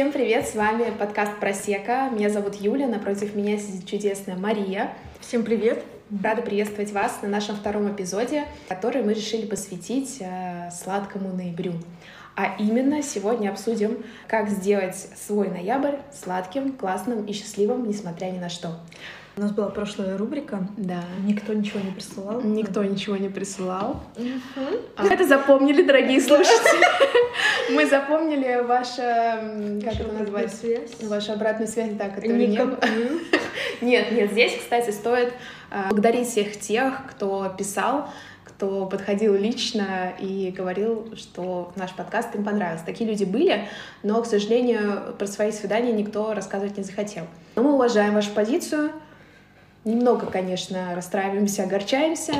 Всем привет, с вами подкаст «Просека». Меня зовут Юля, напротив меня сидит чудесная Мария. Всем привет. Рада приветствовать вас на нашем втором эпизоде, который мы решили посвятить сладкому ноябрю. А именно сегодня обсудим, как сделать свой ноябрь сладким, классным и счастливым, несмотря ни на что. У нас была прошлая рубрика. Да. Никто ничего не присылал. Никто ничего не присылал. Это запомнили, дорогие слушатели. Мы запомнили вашу... Как это назвать? Вашу обратную связь, да, которую нет. Нет, здесь, кстати, стоит благодарить всех тех, кто писал, кто подходил лично и говорил, что наш подкаст им понравился. Такие люди были, но, к сожалению, про свои свидания никто рассказывать не захотел. Но мы уважаем вашу позицию. Немного, конечно, расстраиваемся, огорчаемся,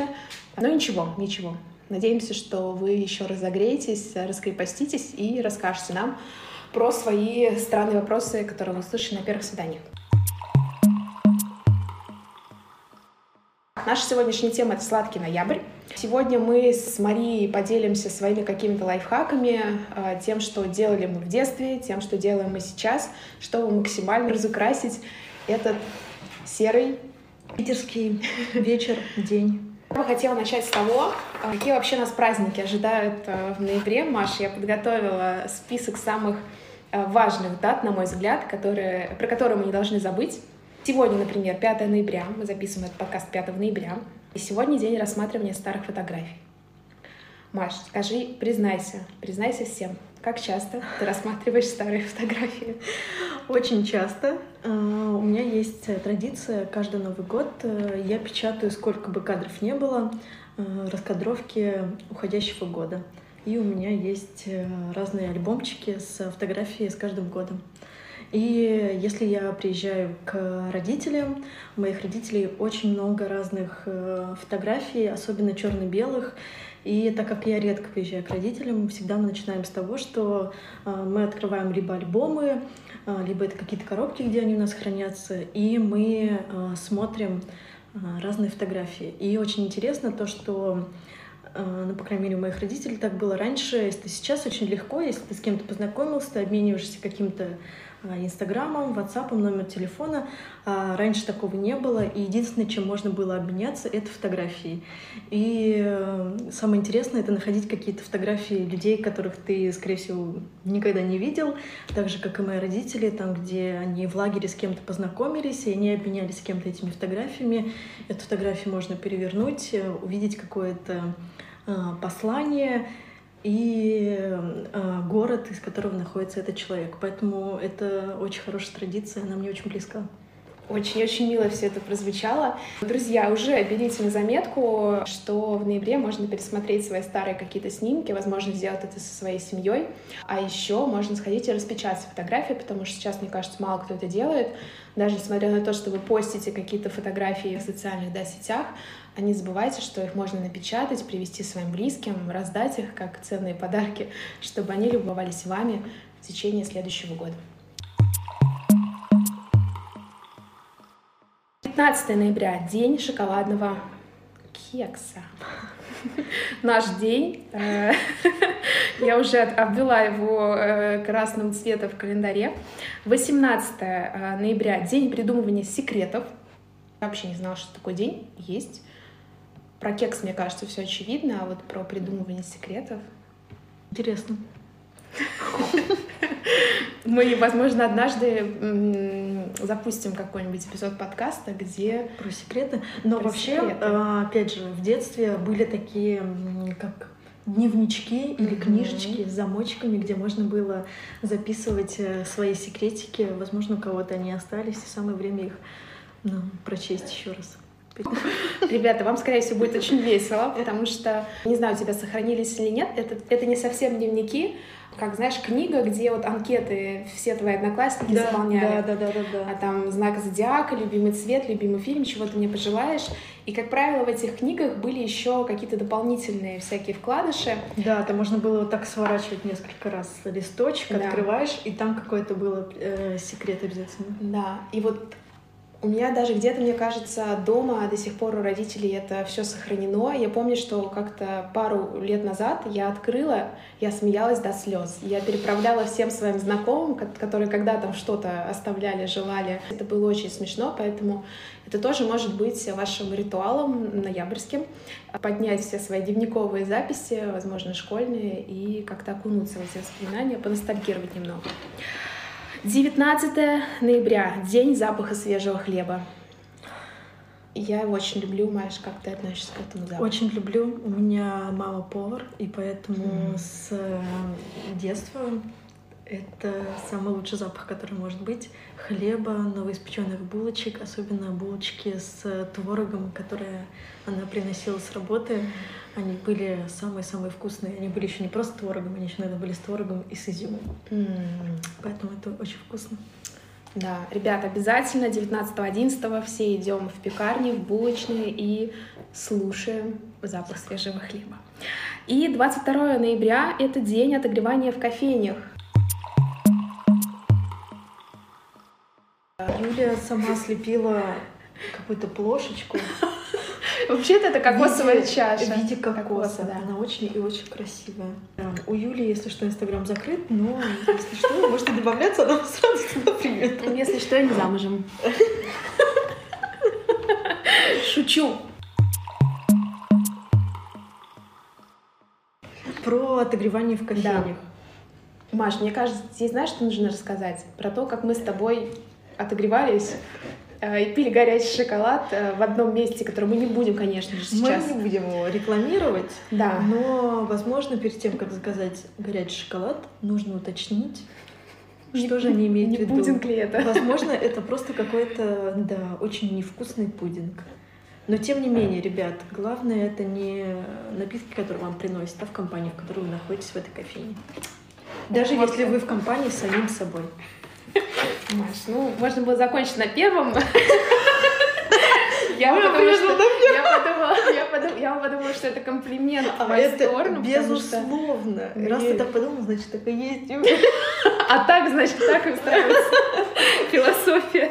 но ничего. Надеемся, что вы еще разогреетесь, раскрепоститесь и расскажете нам про свои странные вопросы, которые вы услышали на первых свиданиях. Наша сегодняшняя тема — это сладкий ноябрь. Сегодня мы с Марией поделимся своими какими-то лайфхаками, тем, что делали мы в детстве, тем, что делаем мы сейчас, чтобы максимально разукрасить этот серый питерский вечер, день. Я бы хотела начать с того, какие вообще нас праздники ожидают в ноябре. Маша, я подготовила список самых важных дат, на мой взгляд, про которые мы не должны забыть. Сегодня, например, 5 ноября, мы записываем этот подкаст 5 ноября, и сегодня день рассматривания старых фотографий. Маш, скажи, признайся всем, как часто ты рассматриваешь старые фотографии? Очень часто. У меня есть традиция, каждый Новый год я печатаю, сколько бы кадров не было, раскадровки уходящего года. И у меня есть разные альбомчики с фотографией с каждым годом. И если я приезжаю к родителям, у моих родителей очень много разных фотографий, особенно черно-белых. И так как я редко приезжаю к родителям, всегда мы начинаем с того, что мы открываем либо альбомы, либо это какие-то коробки, где они у нас хранятся, и мы смотрим разные фотографии. И очень интересно то, что... Ну, по крайней мере, у моих родителей так было раньше. Если сейчас очень легко, если ты с кем-то познакомился, ты обмениваешься каким-то Инстаграмом, Ватсапом, номером телефона. А раньше такого не было. И единственное, чем можно было обменяться, это фотографии. И самое интересное — это находить какие-то фотографии людей, которых ты, скорее всего, никогда не видел. Так же, как и мои родители, там, где они в лагере с кем-то познакомились, и они обменялись с кем-то этими фотографиями. Эту фотографию можно перевернуть, увидеть какое-то послание и город, из которого находится этот человек. Поэтому это очень хорошая традиция, она мне очень близка. Очень-очень мило все это прозвучало. Друзья, уже берите на заметку, что в ноябре можно пересмотреть свои старые какие-то снимки, возможно, сделать это со своей семьей. А еще можно сходить и распечатать фотографии, потому что сейчас, мне кажется, мало кто это делает. Даже несмотря на то, что вы постите какие-то фотографии в социальных сетях, а не забывайте, что их можно напечатать, привезти своим близким, раздать их как ценные подарки, чтобы они любовались вами в течение следующего года. 15 ноября — день шоколадного кекса. Наш день. Я уже обвела его красным цветом в календаре. 18 ноября — день придумывания секретов. Я вообще не знала, что такой день есть. Про кекс, мне кажется, все очевидно, а вот про придумывание секретов... Интересно. Мы, возможно, однажды запустим какой-нибудь эпизод подкаста, где... Про секреты. Но вообще, опять же, в детстве были такие, как... дневнички или книжечки с замочками, где можно было записывать свои секретики. Возможно, у кого-то они остались, и самое время их прочесть еще раз. Ребята, вам, скорее всего, будет очень весело, потому что, не знаю, у тебя сохранились или нет, это не совсем дневники, как, знаешь, книга, где вот анкеты все твои одноклассники заполняли. Да. А там знак зодиака, любимый цвет, любимый фильм, чего ты мне пожелаешь. И, как правило, в этих книгах были еще какие-то дополнительные всякие вкладыши. Да, там можно было вот так сворачивать несколько раз листочек, открываешь, и там какой-то был секрет обязательно. Да, и вот У меня даже где-то, мне кажется, дома до сих пор у родителей это все сохранено. Я помню, что как-то пару лет назад я открыла, я смеялась до слез. Я переправляла всем своим знакомым, которые когда там что-то оставляли, желали. Это было очень смешно, поэтому это тоже может быть вашим ритуалом ноябрьским. Поднять все свои дневниковые записи, возможно, школьные, и как-то окунуться в эти воспоминания, поностальгировать немного. 19 ноября, день запаха свежего хлеба. Я его очень люблю. Маш, как ты относишься к этому запаху? Очень люблю. У меня мама повар, и поэтому с детства это самый лучший запах, который может быть. Хлеба, новоиспеченных булочек, особенно булочки с творогом, которые она приносила с работы. Они были самые-самые вкусные. Они были еще не просто творогом, они еще, наверное, были с творогом и с изюмом. Поэтому это очень вкусно. Да, ребята, обязательно 19-11 все идем в пекарни, в булочные и слушаем запах свежего хлеба. И 22 ноября — это день отогревания в кофейнях. Юля сама слепила какую-то плошечку. Вообще-то это кокосовая чаша. В виде кокоса. Да. Она очень и очень красивая. У Юли, если что, Инстаграм закрыт, но если что, вы можете добавляться, она сразу сюда привет. Если что, я не замужем. Шучу. Про отогревание в кофейнях. Да. Маш, мне кажется, здесь знаешь, что нужно рассказать? Про то, как мы с тобой отогревались и пили горячий шоколад в одном месте, который мы не будем, конечно же, сейчас. Мы не будем его рекламировать, да. Но, возможно, перед тем, как заказать горячий шоколад, нужно уточнить, что же они имеют в виду. Не пудинг ли это? Возможно, это просто какой-то, да, очень невкусный пудинг. Но, тем не менее, ребят, главное — это не напитки, которые вам приносят, а в компании, в которой вы находитесь в этой кофейне. Даже если вы в компании с самим собой. Маш, ну, можно было закончить на первом. Я подумала, что это комплимент в мою сторону. Безусловно. Раз ты так подумал, значит, так и есть. А так, значит, так и устраивается философия.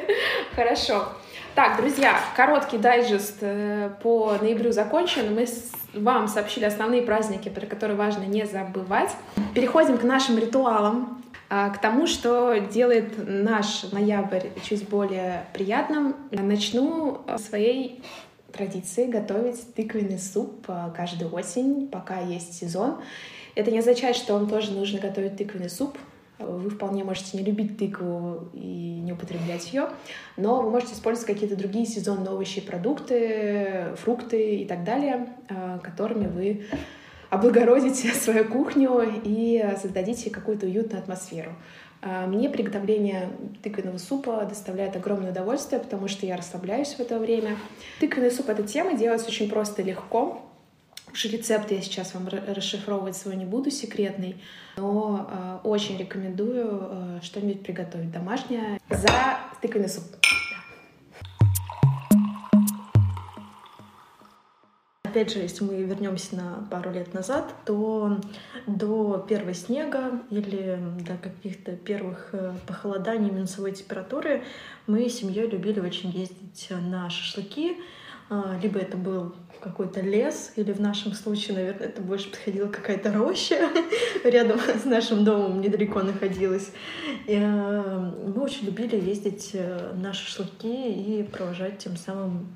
Хорошо. Так, друзья, короткий дайджест по ноябрю закончен. Мы вам сообщили основные праздники, про которые важно не забывать. Переходим к нашим ритуалам. К тому, что делает наш ноябрь чуть более приятным. Начну своей традиции готовить тыквенный суп каждую осень, пока есть сезон. Это не означает, что вам тоже нужно готовить тыквенный суп. Вы вполне можете не любить тыкву и не употреблять ее, но вы можете использовать какие-то другие сезонные овощи, продукты, фрукты и так далее, которыми вы облагородите свою кухню и создадите какую-то уютную атмосферу. Мне приготовление тыквенного супа доставляет огромное удовольствие, потому что я расслабляюсь в это время. Тыквенный суп — эта тема, делается очень просто и легко. Уж рецепт я сейчас вам расшифровывать свой не буду, секретный, но очень рекомендую что-нибудь приготовить домашнее за тыквенный суп. Опять же, если мы вернемся на пару лет назад, то до первого снега или до каких-то первых похолоданий минусовой температуры мы с семьей любили очень ездить на шашлыки. Либо это был какой-то лес, или в нашем случае, наверное, это больше подходила какая-то роща. Рядом с нашим домом недалеко находилась. Мы очень любили ездить на шашлыки и провожать тем самым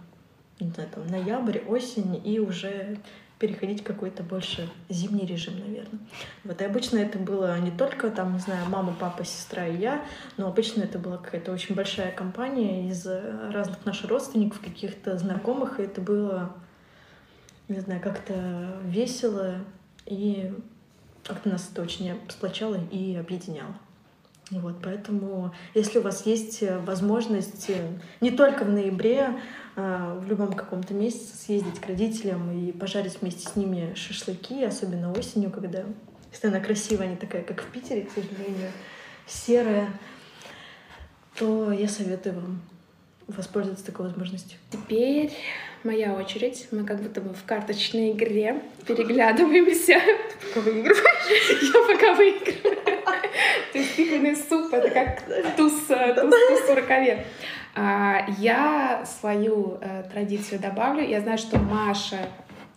ноябрь, осень и уже переходить в какой-то больше зимний режим, наверное. Вот, и обычно это было не только, там, не знаю, мама, папа, сестра и я, но обычно это была какая-то очень большая компания из разных наших родственников, каких-то знакомых, и это было, не знаю, как-то весело, и как-то нас это очень сплочало и объединяло. Вот, поэтому, если у вас есть возможность не только в ноябре, а в любом каком-то месяце съездить к родителям и пожарить вместе с ними шашлыки, особенно осенью, когда она красивая, не такая, как в Питере, к сожалению, серая, то я советую вам воспользоваться такой возможностью. Теперь моя очередь. Мы как будто бы в карточной игре переглядываемся. Пока выигрываешь? Я пока выигрываю. То есть тыквенный суп — это как туз в рукаве. Я свою традицию добавлю. Я знаю, что Маша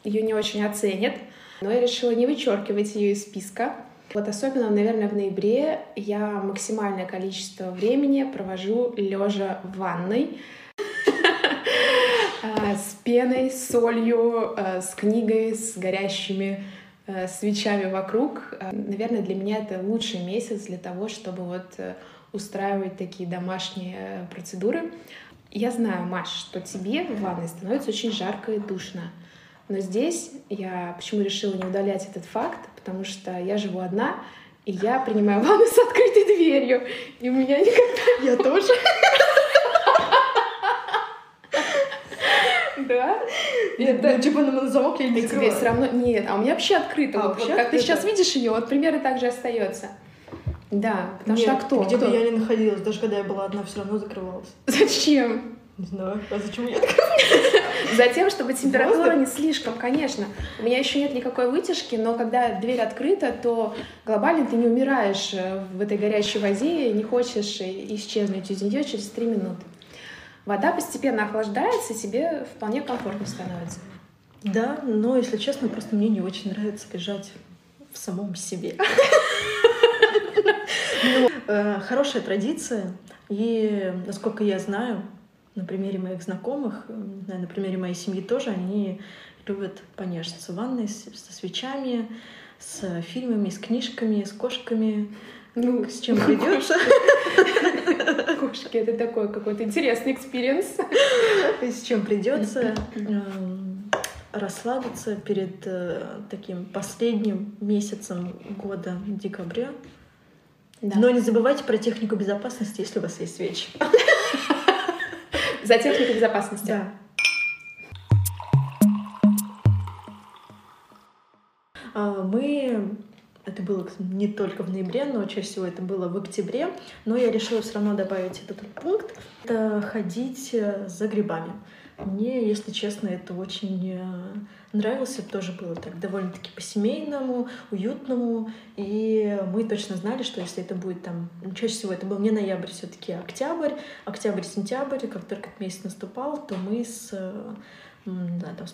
ее не очень оценит, но я решила не вычеркивать ее из списка. Вот особенно, наверное, в ноябре я максимальное количество времени провожу лежа в ванной с пеной, с солью, с книгой, с горящими свечами вокруг. Наверное, для меня это лучший месяц для того, чтобы вот устраивать такие домашние процедуры. Я знаю, Маш, что тебе в ванной становится очень жарко и душно. Но здесь я почему решила не удалять этот факт, потому что я живу одна, и я принимаю ванну с открытой дверью. И у меня никогда... Я тоже. Да? Ну, типа на замок я не закрываю. Тебе все равно... Нет, а у меня вообще открыто. Как ты сейчас видишь ее, вот примерно так же остается. Да, потому что кто? Где-то я не находилась, даже когда я была одна, все равно закрывалась. Зачем? Не знаю. А зачем я открывалась? Затем, чтобы температура не слишком, конечно. У меня еще нет никакой вытяжки, но когда дверь открыта, то глобально ты не умираешь в этой горячей воде и не хочешь исчезнуть из нее через 3 минуты. Вода постепенно охлаждается, и тебе вполне комфортно становится. Да, но, если честно, просто мне не очень нравится лежать в самом себе. Хорошая традиция, и, насколько я знаю, на примере моих знакомых, на примере моей семьи тоже, они любят понежиться в ванной со свечами, с фильмами, с книжками, с кошками. Ну, с чем придёшь? Кошки — это такой какой-то интересный экспириенс. С чем придется расслабиться перед таким последним месяцем года, декабря. Да. Но не забывайте про технику безопасности, если у вас есть свечи. За технику безопасности. Да. Это было не только в ноябре, но чаще всего это было в октябре. Но я решила все равно добавить этот пункт. Это ходить за грибами. Мне, если честно, это очень нравилось. Это тоже было так довольно-таки по-семейному, уютному. И мы точно знали, что если это будет там... Чаще всего это был не ноябрь, все-таки октябрь-сентябрь. Как только этот месяц наступал, то мы с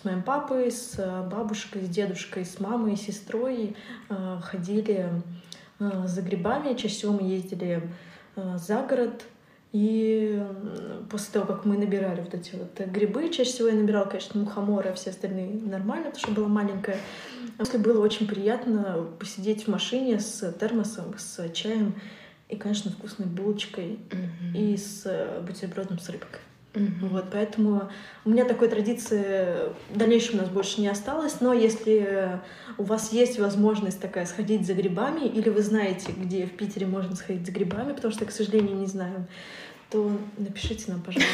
моим папой, с бабушкой, с дедушкой, с мамой, с сестрой ходили за грибами. Чаще всего мы ездили за город. И после того, как мы набирали вот эти вот грибы, чаще всего я набирала, конечно, мухоморы, а все остальные нормально, потому что была маленькая. После было очень приятно посидеть в машине с термосом, с чаем и, конечно, вкусной булочкой и с бутербродом с рыбкой. Вот, поэтому у меня такой традиции в дальнейшем у нас больше не осталось, но если у вас есть возможность такая сходить за грибами, или вы знаете, где в Питере можно сходить за грибами, потому что я, к сожалению, не знаю, то напишите нам, пожалуйста.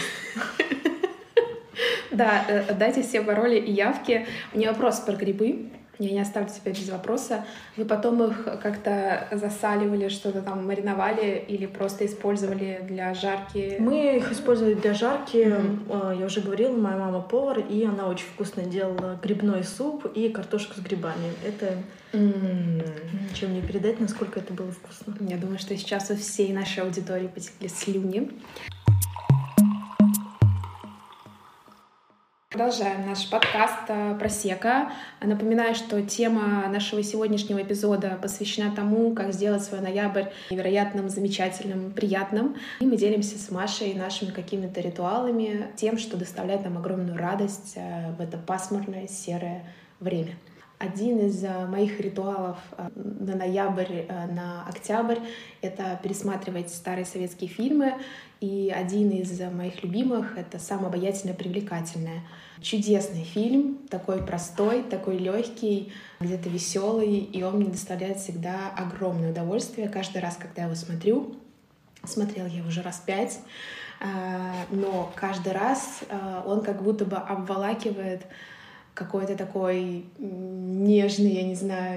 Да, дайте все пароли и явки. У меня вопрос про грибы. Я не оставлю тебя без вопроса. Вы потом их как-то засаливали, что-то там мариновали или просто использовали для жарки? Мы их использовали для жарки. Я уже говорила, моя мама повар, и она очень вкусно делала грибной суп и картошку с грибами. Это ничем не передать, насколько это было вкусно. Я думаю, что сейчас у всей нашей аудитории потекли слюни. Продолжаем наш подкаст «Просека». Напоминаю, что тема нашего сегодняшнего эпизода посвящена тому, как сделать свой ноябрь невероятным, замечательным, приятным. И мы делимся с Машей нашими какими-то ритуалами, тем, что доставляет нам огромную радость в это пасмурное, серое время. Один из моих ритуалов на ноябрь, на октябрь — это пересматривать старые советские фильмы. И один из моих любимых — это «Само обаятельное, привлекательное». Чудесный фильм, такой простой, такой легкий, где-то веселый, и он мне доставляет всегда огромное удовольствие. Каждый раз, когда я его смотрю, смотрела я его уже раз 5, но каждый раз он как будто бы обволакивает какой-то такой нежный,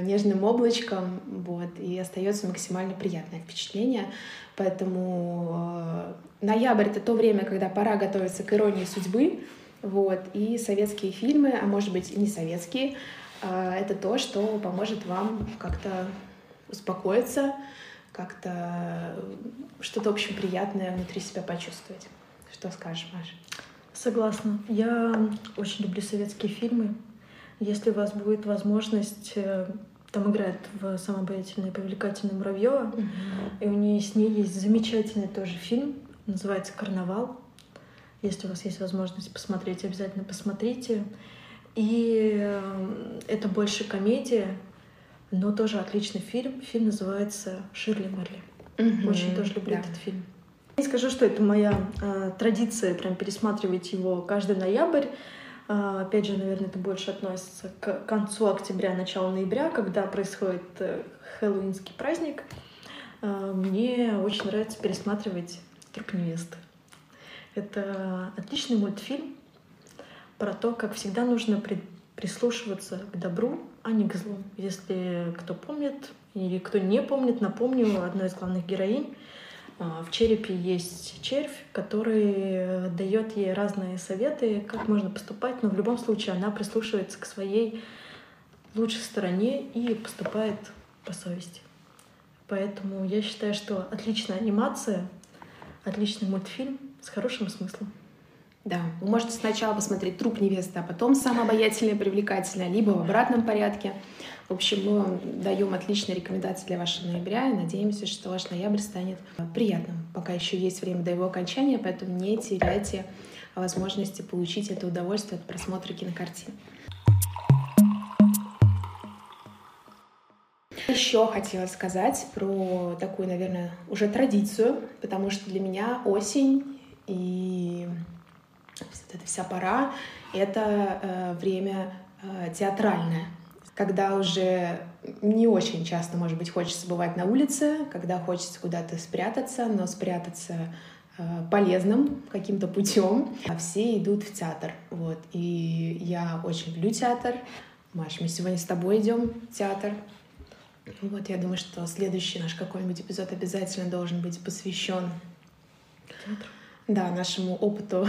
нежным облачком, вот, и остается максимально приятное впечатление. Поэтому ноябрь — это то время, когда пора готовиться к иронии судьбы, вот, и советские фильмы, а может быть и не советские, это то, что поможет вам как-то успокоиться, как-то что-то очень приятное внутри себя почувствовать. Что скажешь, Маша? Согласна. Я очень люблю советские фильмы. Если у вас будет возможность... Там играет в «Само обаятельное» и «Привлекательное» Муравьёва. И у нее с ней есть замечательный тоже фильм. Называется «Карнавал». Если у вас есть возможность посмотреть, обязательно посмотрите. И это больше комедия, но тоже отличный фильм. Фильм называется «Ширли-мырли». Очень тоже люблю этот фильм. Я скажу, что это моя традиция, прям пересматривать его каждый ноябрь. Опять же, наверное, это больше относится к концу октября, началу ноября, когда происходит хэллоуинский праздник. Мне очень нравится пересматривать «Труп невесты». Это отличный мультфильм про то, как всегда нужно прислушиваться к добру, а не к злу. Если кто помнит или кто не помнит, напомню, одной из главных героинь в черепе есть червь, который дает ей разные советы, как можно поступать, но в любом случае она прислушивается к своей лучшей стороне и поступает по совести. Поэтому я считаю, что отличная анимация, отличный мультфильм с хорошим смыслом. Да, вы можете сначала посмотреть «Труп невесты», а потом «Самое обаятельное и привлекательное», либо в обратном порядке. В общем, мы вам даем отличные рекомендации для вашего ноября и надеемся, что ваш ноябрь станет приятным. Пока еще есть время до его окончания, поэтому не теряйте возможности получить это удовольствие от просмотра кинокартин. Еще хотела сказать про такую, наверное, уже традицию, потому что для меня осень и... Это вся пора, это время театральное, когда уже не очень часто, может быть, хочется бывать на улице, когда хочется куда-то спрятаться, но спрятаться полезным каким-то путем. Все идут в театр, вот. И я очень люблю театр. Маш, мы сегодня с тобой идем в театр. Вот, я думаю, что следующий наш какой-нибудь эпизод обязательно должен быть посвящен театру. Да, нашему опыту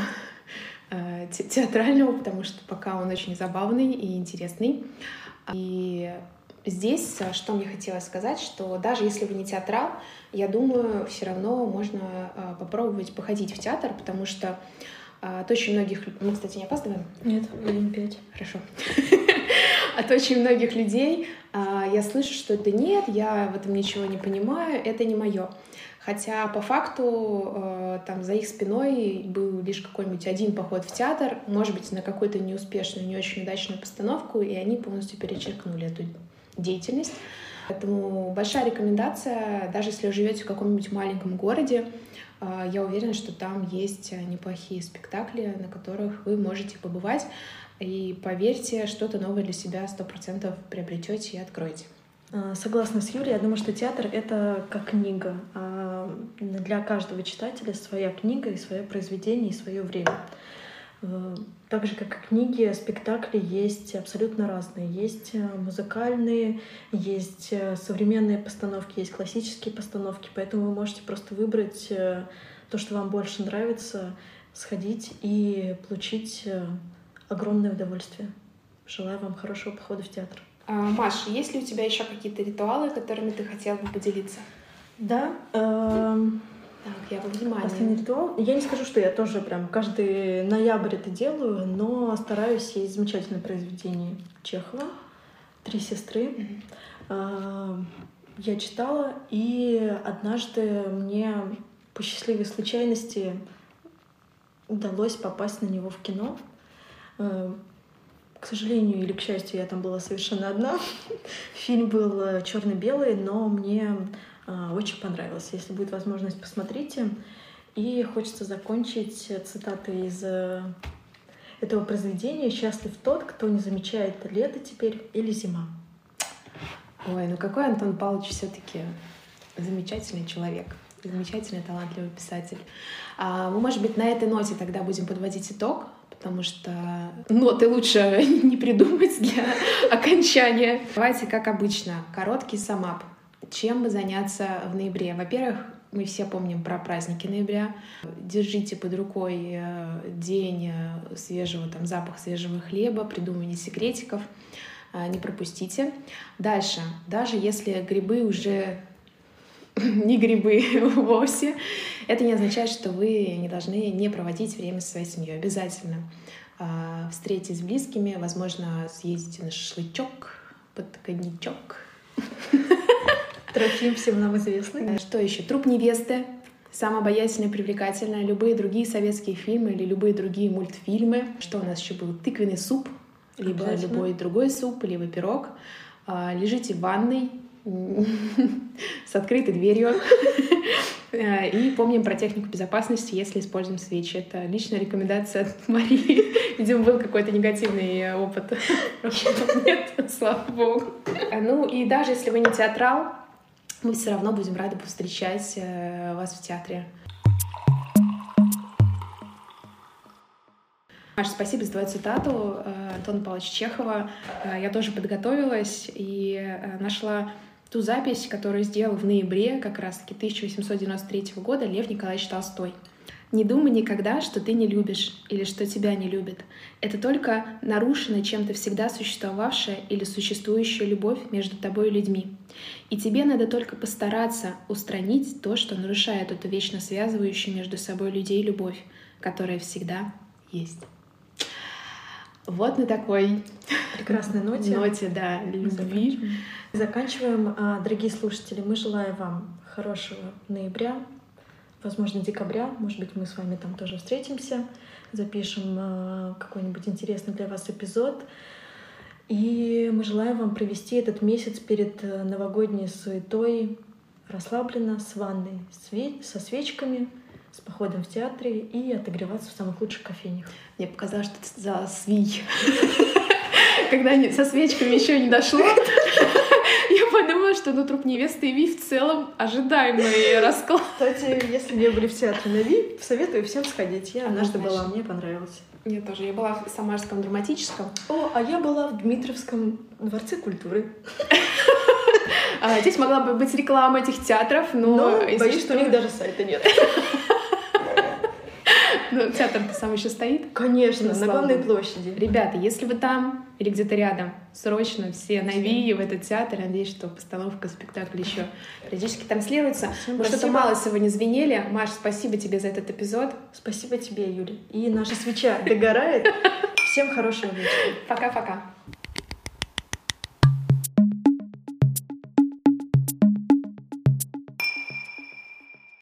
театрального, потому что пока он очень забавный и интересный. И здесь, что мне хотелось сказать, что даже если вы не театрал, я думаю, все равно можно попробовать походить в театр, потому что от очень многих... Мы, кстати, не опаздываем? Нет, 1:05. Хорошо. От очень многих людей я слышу, что это нет, я в этом ничего не понимаю, это не мое. Хотя по факту там за их спиной был лишь какой-нибудь один поход в театр, может быть, на какую-то неуспешную, не очень удачную постановку, и они полностью перечеркнули эту деятельность. Поэтому большая рекомендация, даже если вы живете в каком-нибудь маленьком городе, я уверена, что там есть неплохие спектакли, на которых вы можете побывать, и, поверьте, что-то новое для себя 100% приобретете и откроете. Согласна с Юлей, я думаю, что театр — это как книга. Для каждого читателя своя книга и свое произведение, и свое время. Так же, как и книги, спектакли есть абсолютно разные. Есть музыкальные, есть современные постановки, есть классические постановки, поэтому вы можете просто выбрать то, что вам больше нравится, сходить и получить огромное удовольствие. Желаю вам хорошего похода в театр. Маш, есть ли у тебя еще какие-то ритуалы, которыми ты хотела бы поделиться? Да. Так, я во внимание. Последний ритуал. Я не скажу, что я тоже прям каждый ноябрь это делаю, но стараюсь. Есть замечательное произведение Чехова «Три сестры». Я читала, и однажды мне по счастливой случайности удалось попасть на него в кино. К сожалению или к счастью, я там была совершенно одна. Фильм был черно-белый, но мне очень понравилось. Если будет возможность, посмотрите. И хочется закончить цитатой из этого произведения: «Счастлив тот, кто не замечает лето теперь или зима». Ой, ну какой Антон Павлович все-таки замечательный человек. Замечательный, талантливый писатель. Мы, может быть, на этой ноте тогда будем подводить итог, потому что ноты лучше не придумать для окончания. Давайте, как обычно, короткий самап. Чем бы заняться в ноябре? Во-первых, мы все помним про праздники ноября. Держите под рукой день свежего, там, запах свежего хлеба, придумывание секретиков. Не пропустите. Дальше. Даже если грибы уже не грибы вовсе. Это не означает, что вы не должны не проводить время со своей семьей. Обязательно встретитесь с близкими, возможно, съездите на шашлычок, под коньячок. Трофим всем нам известный. Что еще? «Труп невесты», «Само обаятельное, привлекательное», любые другие советские фильмы или любые другие мультфильмы. Что у нас еще было? «Тыквенный суп», либо любой другой суп, либо пирог. Лежите в ванной с открытой дверью. И помним про технику безопасности, если используем свечи. Это личная рекомендация от Марии. Видимо, был какой-то негативный опыт. Нет, слава богу. Ну и даже если вы не театрал, мы все равно будем рады повстречать вас в театре. Маша, спасибо за твою цитату Антона Павловича Чехова. Я тоже подготовилась и нашла ту запись, которую сделал в ноябре как раз-таки 1893 года Лев Николаевич Толстой. «Не думай никогда, что ты не любишь или что тебя не любят. Это только нарушена чем-то всегда существовавшая или существующая любовь между тобой и людьми. И тебе надо только постараться устранить то, что нарушает эту вечно связывающую между собой людей любовь, которая всегда есть». Вот на такой прекрасной ноте, да, любви. Заканчиваем. Дорогие слушатели, мы желаем вам хорошего ноября, возможно, декабря. Может быть, мы с вами там тоже встретимся, запишем какой-нибудь интересный для вас эпизод. И мы желаем вам провести этот месяц перед новогодней суетой расслабленно, с ванной, со свечками, с походом в театре и отогреваться в самых лучших кофейнях. Мне показалось, что ты сказала «свинь». Когда со свечками еще не дошло, я подумала, что «Труп невесты» и «Ви» в целом ожидаемый расклад. Кстати, если не были в театре на «Ви», советую всем сходить. Я однажды была, мне понравилось. Мне тоже. Я была в Самарском драматическом. О, а я была в Дмитровском дворце культуры. Здесь могла бы быть реклама этих театров, но боюсь, что у них даже сайта нет. Ну, театр-то сам еще стоит? Конечно, на главной площади. Ребята, если вы там или где-то рядом, срочно все на «Ви» в этот театр. Я надеюсь, что постановка, спектакль еще периодически транслируется. Мы что-то мало сегодня звенели. Маш, спасибо тебе за этот эпизод. Спасибо тебе, Юля. И наша свеча догорает. Всем хорошего вечера. Пока-пока.